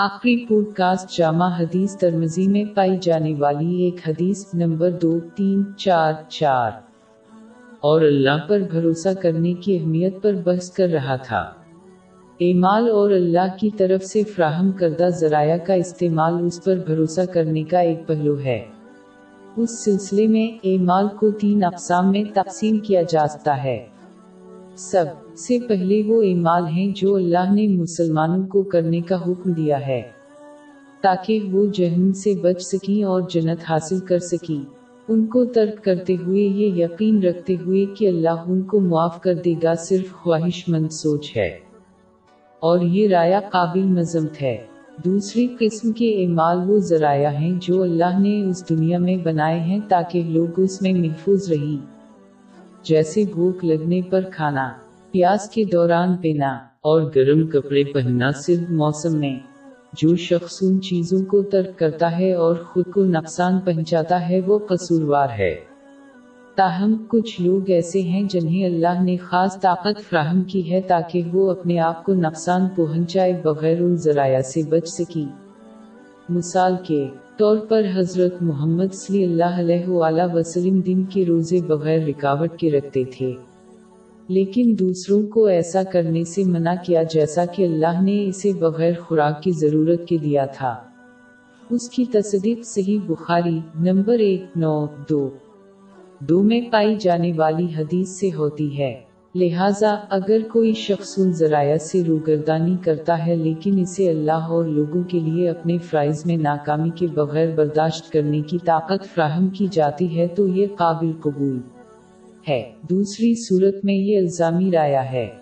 آخری pod cost جامع حدیث ترمزی میں پائی جانے والی ایک حدیث نمبر 2344 اور اللہ پر بھروسہ کرنے کی اہمیت پر بحث کر رہا تھا۔ اعمال اور اللہ کی طرف سے فراہم کردہ ذرائع کا استعمال اس پر بھروسہ کرنے کا ایک پہلو ہے۔ اس سلسلے میں اعمال کو 3 اقسام میں تقسیم کیا جا سکتا ہے۔ سب سے پہلے وہ اعمال ہیں جو اللہ نے مسلمانوں کو کرنے کا حکم دیا ہے تاکہ وہ جہنم سے بچ سکیں اور جنت حاصل کر سکیں۔ ان کو ترک کرتے ہوئے یہ یقین رکھتے ہوئے کہ اللہ ان کو معاف کر دے گا صرف خواہش مند سوچ ہے، اور یہ رائے قابل مذمت ہے۔ دوسری قسم کے اعمال وہ ذرائع ہیں جو اللہ نے اس دنیا میں بنائے ہیں تاکہ لوگ اس میں محفوظ رہیں، جیسے بھوک لگنے پر کھانا، پیاس کے دوران پینا، اور گرم کپڑے پہننا۔ صرف موسم میں جو شخص ان چیزوں کو ترک کرتا ہے اور خود کو نقصان پہنچاتا ہے وہ قصوروار ہے۔ تاہم کچھ لوگ ایسے ہیں جنہیں اللہ نے خاص طاقت فراہم کی ہے تاکہ وہ اپنے آپ کو نقصان پہنچائے بغیر ان ذرائع سے بچ سکیں۔ مثال کے طور پر حضرت محمد صلی اللہ علیہ وآلہ وسلم دن کے روزے بغیر رکاوٹ کے رکھتے تھے، لیکن دوسروں کو ایسا کرنے سے منع کیا جیسا کہ اللہ نے اسے بغیر خوراک کی ضرورت کے دیا تھا۔ اس کی تصدیق صحیح بخاری نمبر 1922 میں پائی جانے والی حدیث سے ہوتی ہے۔ لہٰذا اگر کوئی شخص ان ذرائع سے روگردانی کرتا ہے لیکن اسے اللہ اور لوگوں کے لیے اپنے فرائض میں ناکامی کے بغیر برداشت کرنے کی طاقت فراہم کی جاتی ہے تو یہ قابل قبول ہے۔ دوسری صورت میں یہ الزامی رائے ہے۔